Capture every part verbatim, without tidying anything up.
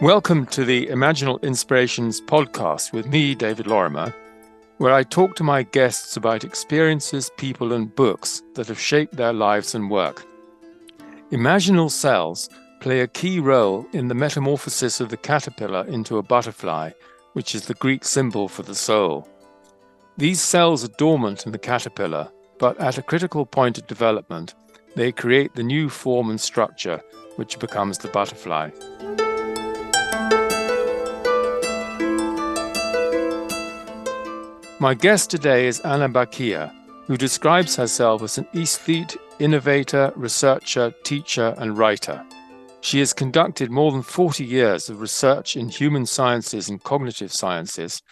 Welcome to the Imaginal Inspirations podcast with me, David Lorimer, where I talk to my guests about experiences, people, and books that have shaped their lives and work. Imaginal cells play a key role in the metamorphosis of the caterpillar into a butterfly, which is the Greek symbol for the soul. These cells are dormant in the caterpillar, but at a critical point of development, they create the new form and structure, which becomes the butterfly. My guest today is Anna Bacchia, who describes herself as an aesthete, innovator, researcher, teacher, and writer. She has conducted more than forty years of research in human sciences and cognitive sciences,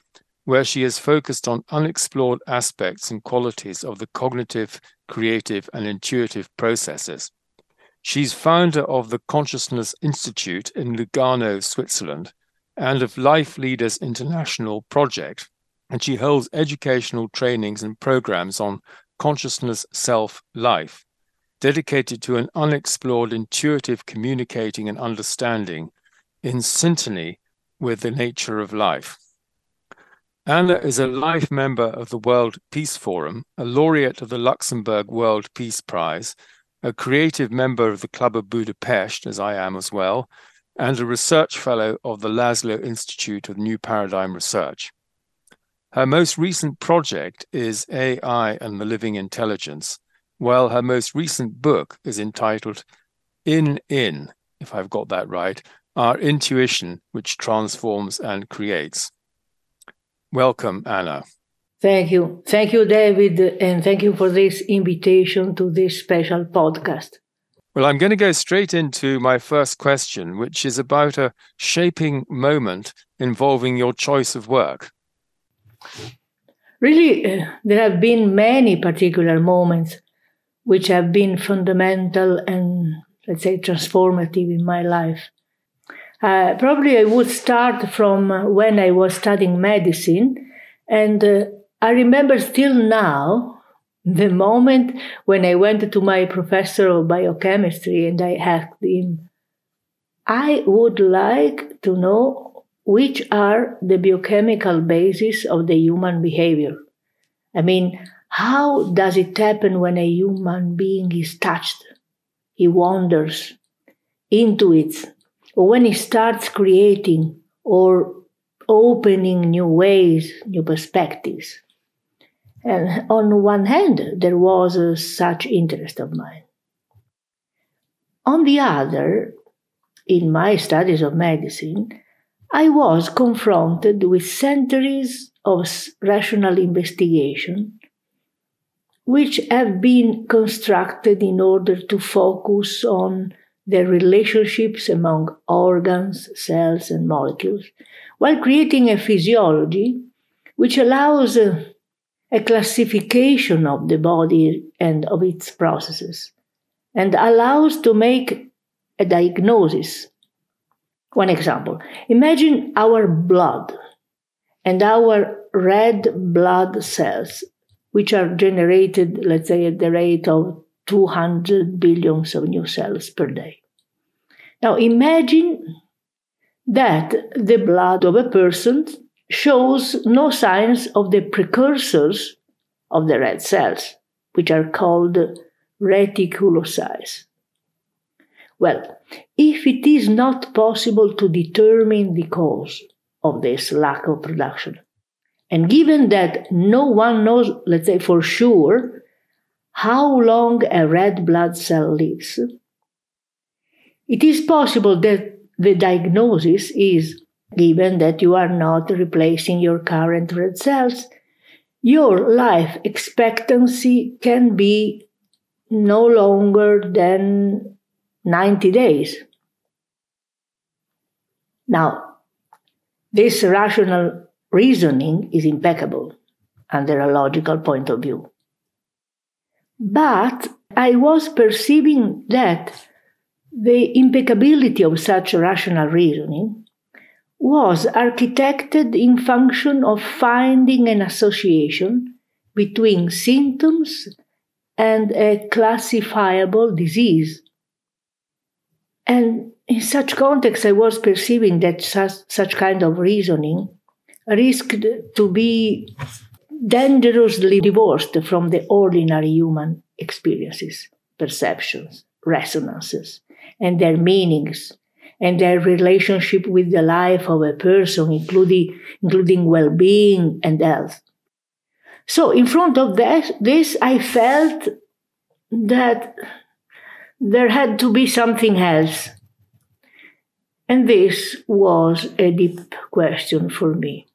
where she has focused on unexplored aspects and qualities of the cognitive, creative, and intuitive processes. She's founder of the Consciousness Institute in Lugano, Switzerland, and of Life Leaders International Project, and she holds educational trainings and programs on consciousness self-life, dedicated to an unexplored intuitive communicating and understanding in syntony with the nature of life. Anna is a life member of the World Peace Forum, a laureate of the Luxembourg World Peace Prize, a creative member of the Club of Budapest, as I am as well, and a research fellow of the Laszlo Institute of New Paradigm Research. Her most recent project is A I and the Living Intelligence, while her most recent book is entitled ì nin, if I've got that right, Our Intuition, Which Transforms and Creates. Welcome, Anna. Thank you. Thank you, David, and thank you for this invitation to this special podcast. Well, I'm going to go straight into my first question, which is about a shaping moment involving your choice of work. Really, uh, there have been many particular moments which have been fundamental and, let's say, transformative in my life. Uh, probably I would start from when I was studying medicine, and uh, I remember still now the moment when I went to my professor of biochemistry and I asked him, I would like to know which are the biochemical bases of the human behavior. I mean, how does it happen when a human being is touched? He wanders, intuits, or when he starts creating or opening new ways, new perspectives. And on one hand, there was uh, such interest of mine. On the other, in my studies of medicine, I was confronted with centuries of rational investigation, which have been constructed in order to focus on the relationships among organs, cells, and molecules, while creating a physiology which allows a, a classification of the body and of its processes, and allows to make a diagnosis. One example, imagine our blood and our red blood cells, which are generated, let's say, at the rate of two hundred billions of new cells per day. Now imagine that the blood of a person shows no signs of the precursors of the red cells, which are called reticulocytes. Well, if it is not possible to determine the cause of this lack of production, and given that no one knows, let's say for sure, how long a red blood cell lives, it is possible that the diagnosis is, given that you are not replacing your current red cells, your life expectancy can be no longer than ninety days. Now, this rational reasoning is impeccable under a logical point of view. But I was perceiving that the impeccability of such rational reasoning was architected in function of finding an association between symptoms and a classifiable disease. And In such context, I was perceiving that such, such kind of reasoning risked to be dangerously divorced from the ordinary human experiences, perceptions, resonances, and their meanings, and their relationship with the life of a person, including, including well-being and health. So in front of that, this, I felt that there had to be something else. And this was a deep question for me,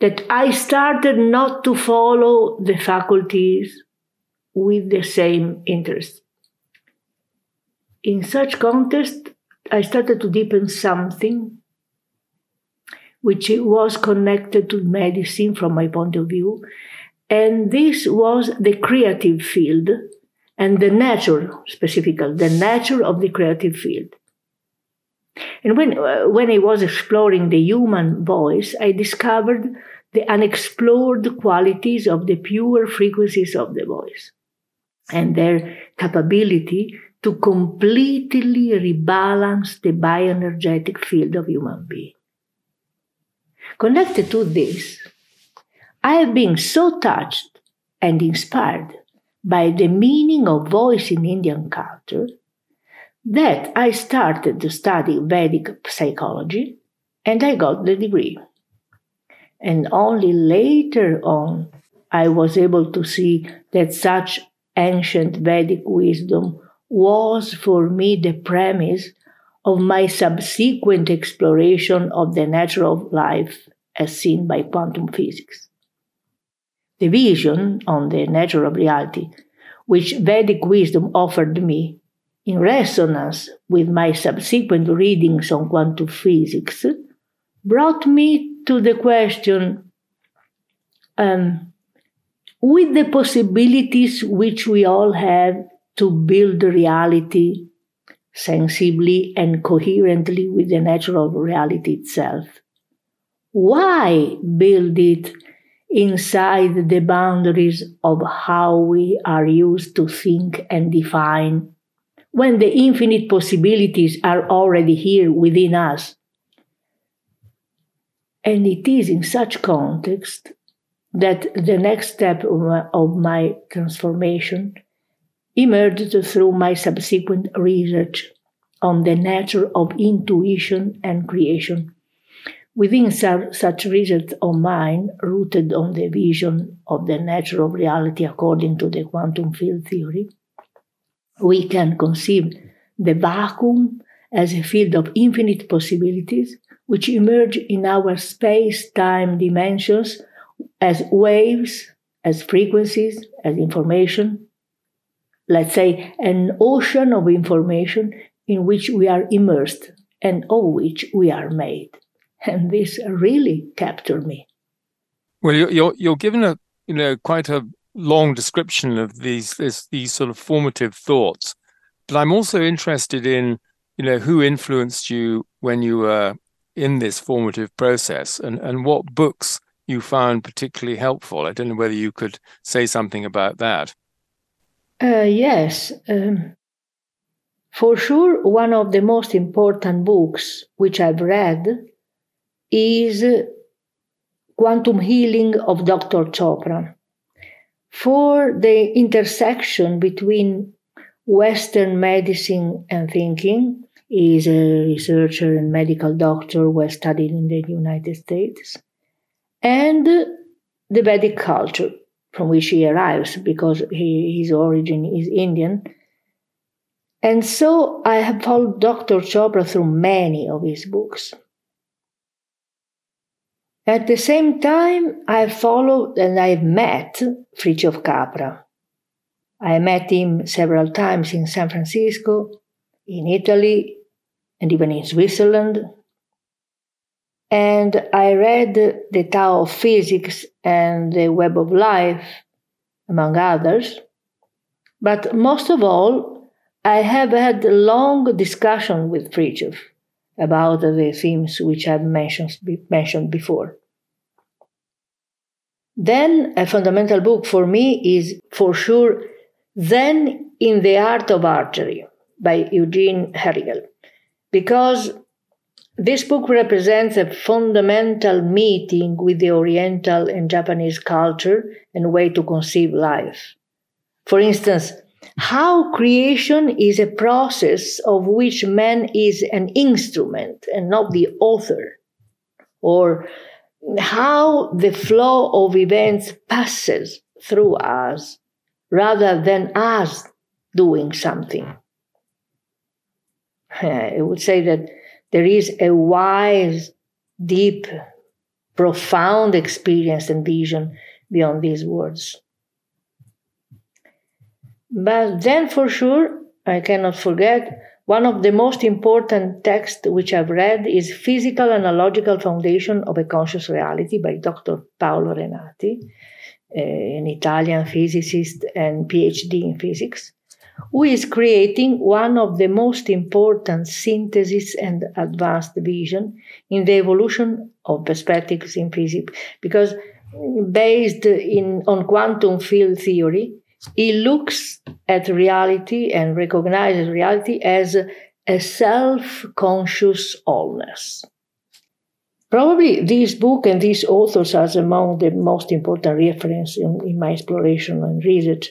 that I started not to follow the faculties with the same interest. In such context, I started to deepen something which was connected to medicine from my point of view, and this was the creative field and the nature, specifically, the nature of the creative field. And when, uh, when I was exploring the human voice, I discovered the unexplored qualities of the pure frequencies of the voice and their capability to completely rebalance the bioenergetic field of human being. Connected to this, I have been so touched and inspired by the meaning of voice in Indian culture that I started to study Vedic psychology and I got the degree. And only later on, I was able to see that such ancient Vedic wisdom was for me the premise of my subsequent exploration of the nature of life as seen by quantum physics. The vision on the nature of reality, which Vedic wisdom offered me, in resonance with my subsequent readings on quantum physics, brought me to the question, um, with the possibilities which we all have to build reality sensibly and coherently with the nature of reality itself, why build it inside the boundaries of how we are used to think and define, when the infinite possibilities are already here within us? And it is in such context that the next step of my, of my transformation emerged through my subsequent research on the nature of intuition and creation, within su- such research of mine rooted on the vision of the nature of reality according to the quantum field theory. We can conceive the vacuum as a field of infinite possibilities which emerge in our space-time dimensions as waves, as frequencies, as information. Let's say an ocean of information in which we are immersed and of which we are made. And this really captured me. Well, you're, you're given a, you know, quite a long description of these this, these sort of formative thoughts, but I'm also interested in, you know, who influenced you when you were in this formative process, and, and what books you found particularly helpful. I don't know whether you could say something about that. Uh, yes, um, for sure, one of the most important books which I've read is Quantum Healing of Doctor Chopra, for the intersection between Western medicine and thinking. He is a researcher and medical doctor who has studied in the United States, and the Vedic culture from which he arrives, because he, his origin is Indian. And so I have followed Doctor Chopra through many of his books. At the same time, I followed and I met Fritjof Capra. I met him several times in San Francisco, in Italy, and even in Switzerland. And I read The Tao of Physics and The Web of Life, among others. But most of all, I have had a long discussion with Fritjof about the themes which I've mentioned, mentioned before. Then a fundamental book for me is, for sure, Zen in the Art of Archery by Eugene Herigel. because this book represents a fundamental meeting with the Oriental and Japanese culture and way to conceive life. For instance, how creation is a process of which man is an instrument and not the author, or how the flow of events passes through us rather than us doing something. I would say that there is a wise, deep, profound experience and vision beyond these words. But then for sure, I cannot forget, one of the most important texts which I've read is Physical Analogical Foundation of a Conscious Reality by Doctor Paolo Renati, an Italian physicist and PhD in physics, who is creating one of the most important syntheses and advanced vision in the evolution of perspectives in physics, because based in, on quantum field theory, he looks at reality and recognizes reality as a self-conscious allness. Probably this book and these authors are among the most important references in, in my exploration and research.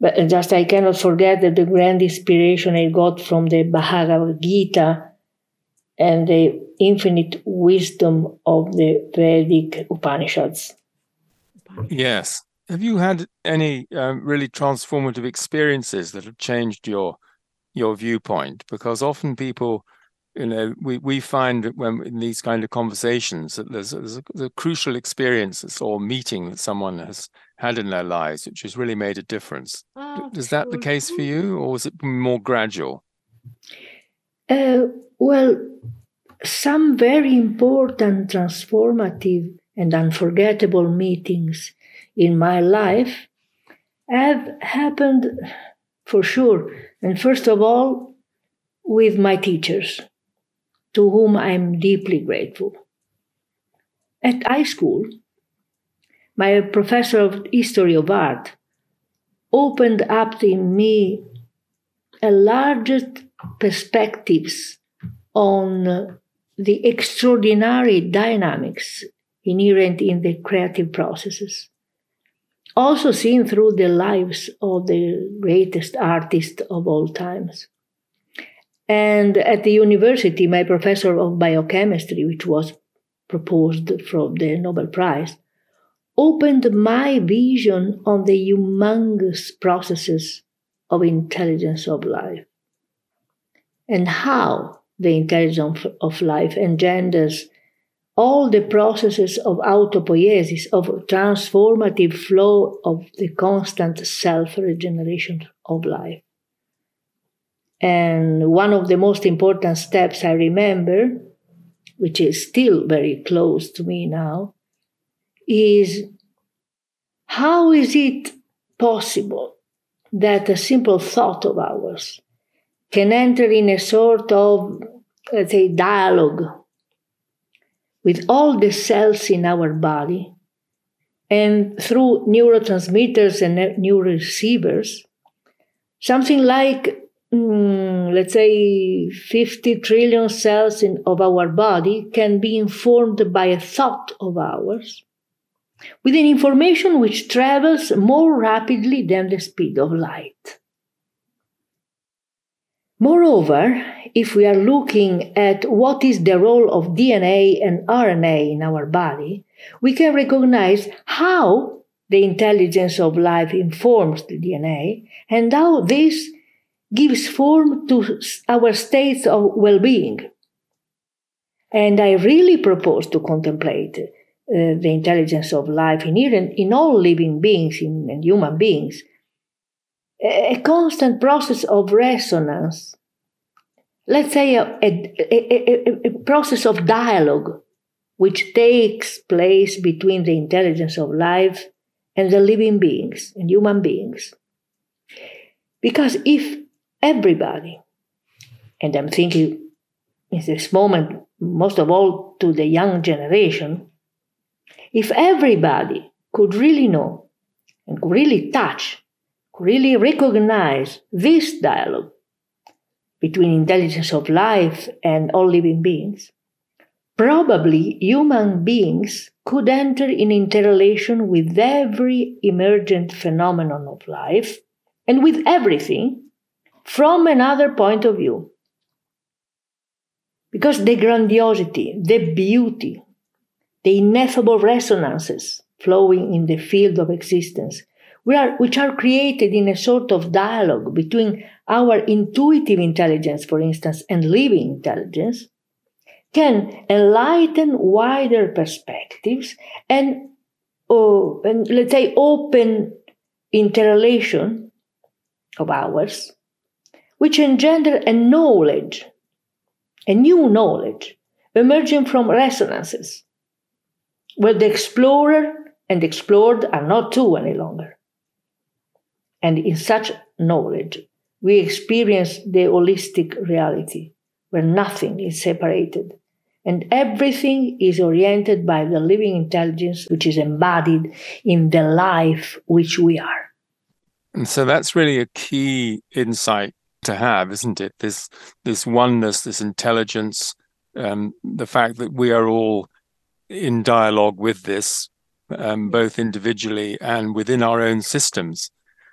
But just I cannot forget that the grand inspiration I got from the Bhagavad Gita and the infinite wisdom of the Vedic Upanishads. Yes. Have you had any um, really transformative experiences that have changed your your viewpoint? Because often people, you know, we, we find when in these kind of conversations that there's, there's, a, there's a crucial experience or meeting that someone has had in their lives, which has really made a difference. Uh, Is that the case for you, or is it more gradual? Uh, well, some very important, transformative and unforgettable meetings in my life have happened for sure. And first of all, with my teachers, to whom I'm deeply grateful. At high school, my professor of history of art opened up in me a larger perspectives on the extraordinary dynamics inherent in the creative processes, also seen through the lives of the greatest artists of all times. And at the university, my professor of biochemistry, which was proposed for the Nobel Prize, opened my vision on the humongous processes of intelligence of life and how the intelligence of life engenders all the processes of autopoiesis, of transformative flow of the constant self-regeneration of life. And one of the most important steps I remember, which is still very close to me now, is how is it possible that a simple thought of ours can enter in a sort of, let's say, dialogue with all the cells in our body, and through neurotransmitters and neuroreceivers, something like, mm, let's say, fifty trillion cells in, of our body can be informed by a thought of ours, with an information which travels more rapidly than the speed of light. Moreover, if we are looking at what is the role of D N A and R N A in our body, we can recognize how the intelligence of life informs the D N A and how this gives form to our states of well-being. And I really propose to contemplate Uh, the intelligence of life inherent in all living beings in, in human beings, a, a constant process of resonance, let's say a, a, a, a process of dialogue which takes place between the intelligence of life and the living beings and human beings. Because if everybody, and I'm thinking in this moment most of all to the young generation, if everybody could really know and could really touch, could really recognize this dialogue, between intelligence of life and all living beings, probably human beings could enter in interrelation with every emergent phenomenon of life and with everything from another point of view. Because the grandiosity, the beauty, the ineffable resonances flowing in the field of existence, which are created in a sort of dialogue between our intuitive intelligence, for instance, and living intelligence, can enlighten wider perspectives and, oh, and, let's say, open interrelation of ours, which engender a knowledge, a new knowledge, emerging from resonances, where the explorer and explored are not two any longer. And in such knowledge, we experience the holistic reality, where nothing is separated, and everything is oriented by the living intelligence, which is embodied in the life which we are. And so that's really a key insight to have, isn't it? This this oneness, this intelligence, um, the fact that we are all in dialogue with this, um, both individually and within our own systems.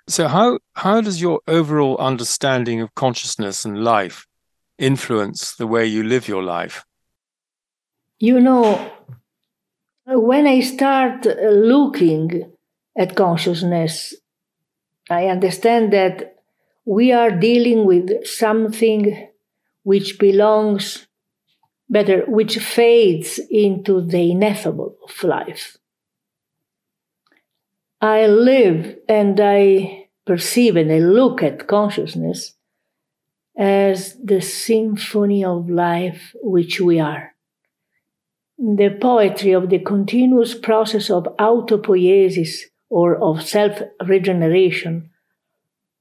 So how how does your overall understanding of consciousness and life influence the way you live your life? You know, when I start looking at consciousness, I understand that we are dealing with something which belongs, better, which fades into the ineffable of life. I live and I perceive and I look at consciousness as the symphony of life which we are. The poetry of the continuous process of autopoiesis, or of self-regeneration,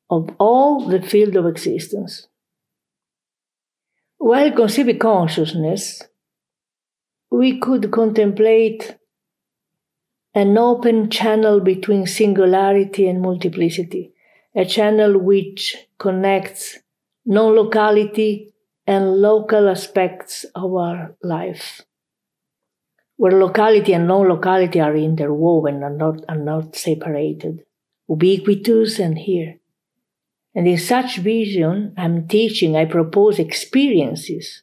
of all the field of existence. While conceiving consciousness, we could contemplate an open channel between singularity and multiplicity, a channel which connects non-locality and local aspects of our life, where locality and non-locality are interwoven and not, are not separated, ubiquitous and here. And in such vision, I'm teaching, I propose experiences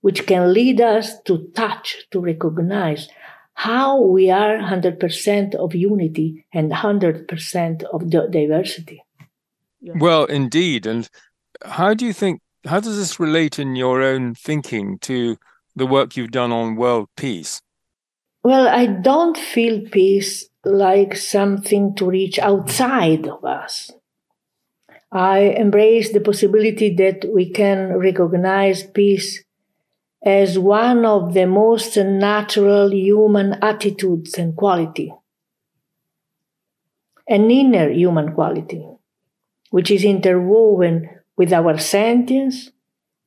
which can lead us to touch, to recognize how we are one hundred percent of unity and one hundred percent of diversity. Well, indeed, and How do you think, how does this relate in your own thinking to the work you've done on world peace? Well, I don't feel peace like something to reach outside of us. I embrace the possibility that we can recognize peace as one of the most natural human attitudes and quality, an inner human quality, which is interwoven with our sentience,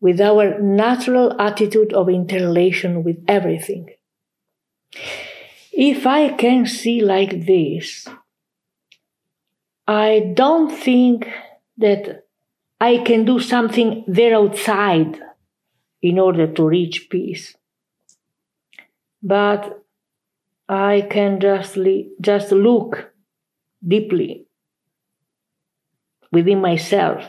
with our natural attitude of interrelation with everything. If I can see like this, I don't think that I can do something there outside in order to reach peace. But I can just, le- just look deeply within myself,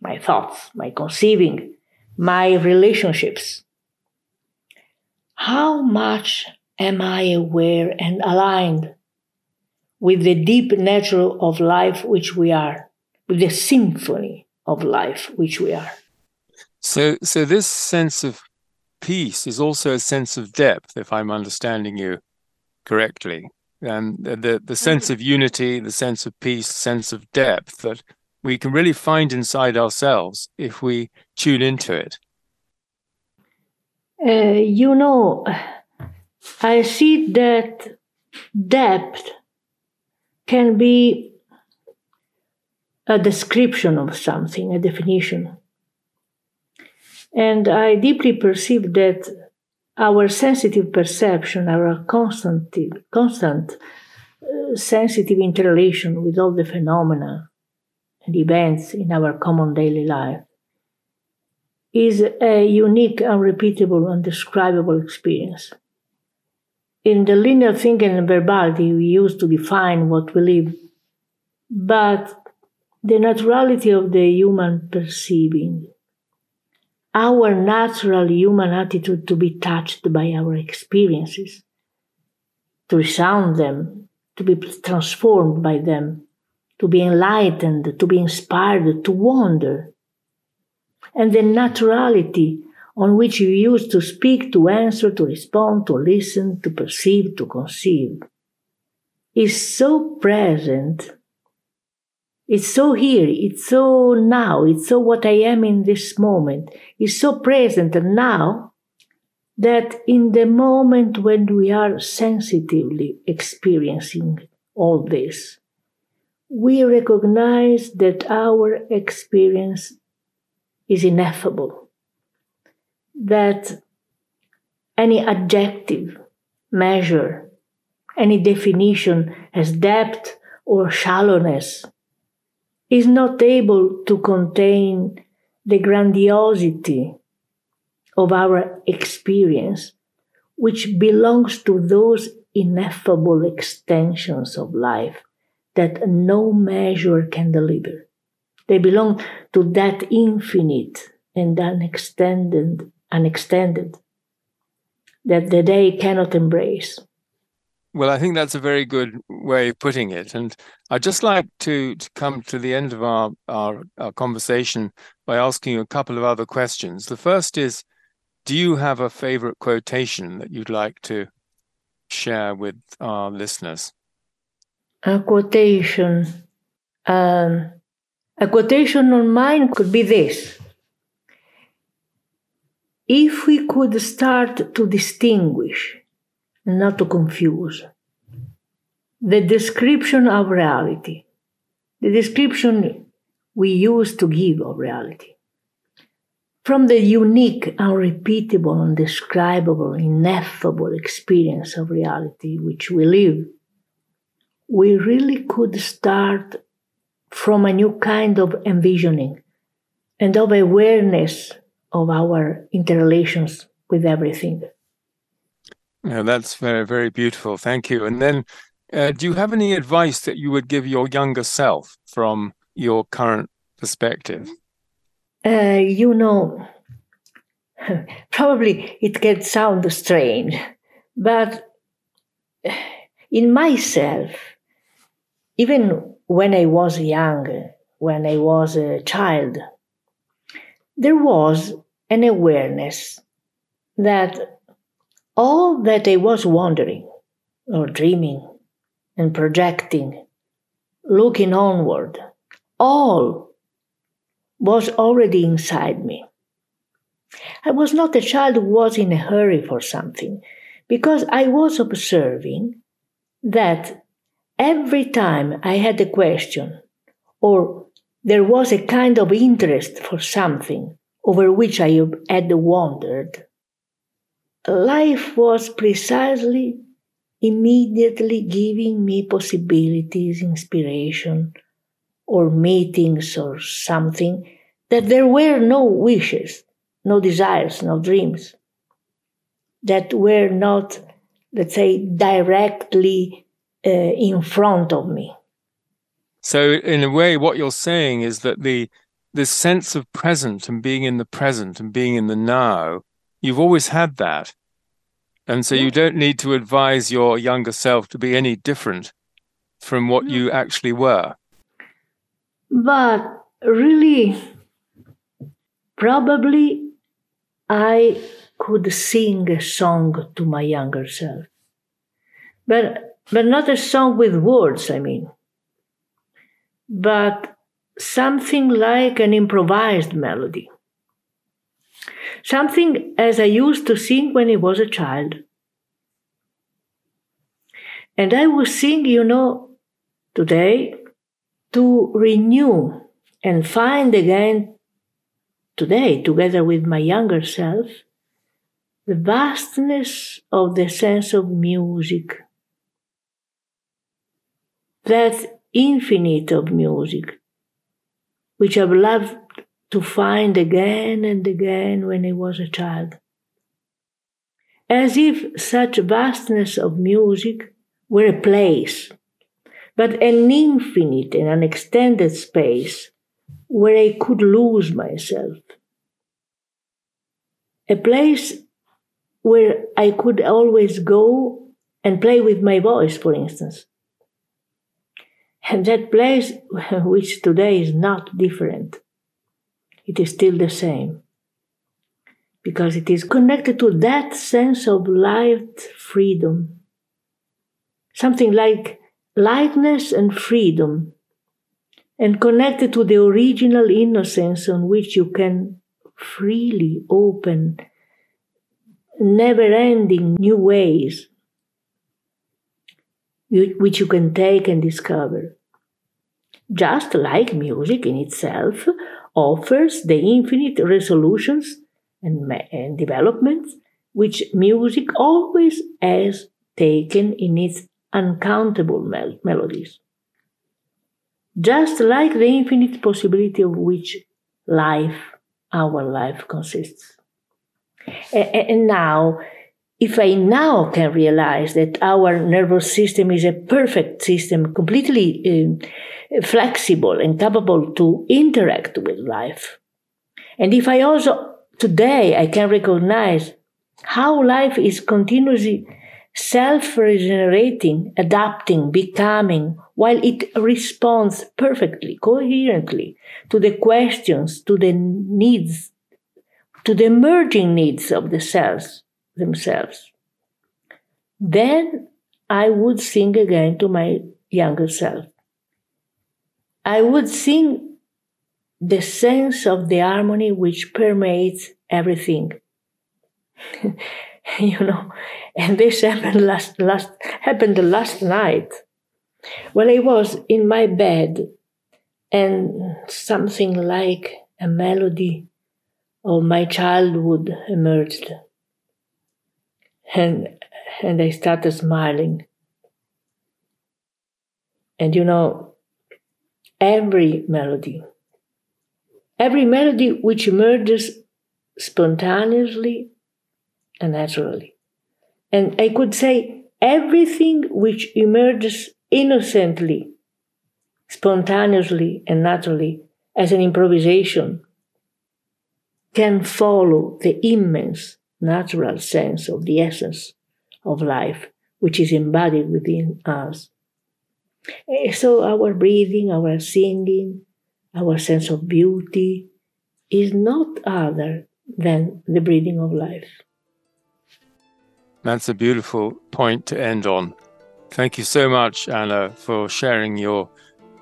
my thoughts, my conceiving, my relationships. How much am I aware and aligned with the deep nature of life which we are, with the symphony of life which we are? So, so this sense of peace is also a sense of depth, if I'm understanding you correctly. And the, the, the sense of unity, the sense of peace, sense of depth that we can really find inside ourselves if we tune into it. Uh, you know, I see that depth can be a description of something, a definition. And I deeply perceive that our sensitive perception, our constant, constant uh, sensitive interrelation with all the phenomena and events in our common daily life is a unique, unrepeatable, undescribable experience. In the linear thinking and verbality, we use to define what we live, but the naturality of the human perceiving, our natural human attitude to be touched by our experiences, to resound them, to be transformed by them, to be enlightened, to be inspired, to wonder. And the naturality on which you use to speak, to answer, to respond, to listen, to perceive, to conceive, is so present, it's so here, it's so now, it's so what I am in this moment, it's so present and now, that in the moment when we are sensitively experiencing all this, we recognize that our experience is ineffable, that any adjective, measure, any definition as depth or shallowness is not able to contain the grandiosity of our experience, which belongs to those ineffable extensions of life that no measure can deliver. They belong to that infinite and unextended, unextended that the day cannot embrace. Well, I think that's a very good way of putting it. And I'd just like to, to come to the end of our, our, our conversation by asking you a couple of other questions. The first is, do you have a favorite quotation that you'd like to share with our listeners? A quotation. Um, a quotation on mine could be this. If we could start to distinguish, not to confuse, the description of reality, the description we use to give of reality, from the unique, unrepeatable, indescribable, ineffable experience of reality which we live, we really could start from a new kind of envisioning and of awareness of our interrelations with everything. Yeah, that's very, very beautiful. Thank you. And then, uh, do you have any advice that you would give your younger self from your current perspective? Uh, you know, probably it can sound strange, but in myself, even when I was young, when I was a child, there was an awareness that all that I was wondering, or dreaming, and projecting, looking onward, all was already inside me. I was not a child who was in a hurry for something, because I was observing that every time I had a question, or there was a kind of interest for something over which I had wondered, life was precisely, immediately giving me possibilities, inspiration, or meetings, or something, that there were no wishes, no desires, no dreams, that were not, let's say, directly uh, in front of me. So, in a way, what you're saying is that the this sense of present and being in the present and being in the now, you've always had that. And so you don't need to advise your younger self to be any different from what you actually were. But really, probably I could sing a song to my younger self. But, but not a song with words, I mean. But something like an improvised melody. Something as I used to sing when I was a child. And I would sing, you know, today to renew and find again today, together with my younger self, the vastness of the sense of music, that infinite of music, which I've loved to find again and again when I was a child. As if such vastness of music were a place, but an infinite and an extended space where I could lose myself. A place where I could always go and play with my voice, for instance. And that place, which today is not different, it is still the same. Because it is connected to that sense of light freedom. Something like lightness and freedom, and connected to the original innocence on which you can freely open never-ending new ways you, which you can take and discover. Just like music in itself offers the infinite resolutions And, and developments which music always has taken in its uncountable mel- melodies. Just like the infinite possibility of which life, our life, consists. And, and now, if I now can realize that our nervous system is a perfect system, completely uh, flexible and capable to interact with life, and if I also today, I can recognize how life is continuously self-regenerating, adapting, becoming, while it responds perfectly, coherently to the questions, to the needs, to the emerging needs of the selves themselves. Then I would sing again to my younger self. I would sing the sense of the harmony which permeates everything. You know, and this happened last, last, happened last night. Well, I was in my bed and something like a melody of my childhood emerged. And, and I started smiling. And you know, every melody Every melody which emerges spontaneously and naturally. And I could say everything which emerges innocently, spontaneously and naturally as an improvisation can follow the immense natural sense of the essence of life, which is embodied within us. So our breathing, our singing, our sense of beauty is not other than the breathing of life. That's a beautiful point to end on. Thank you so much, Anna, for sharing your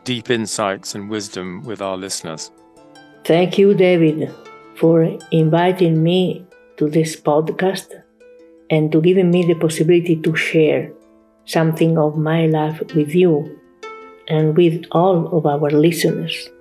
deep insights and wisdom with our listeners. Thank you, David, for inviting me to this podcast and to giving me the possibility to share something of my life with you and with all of our listeners.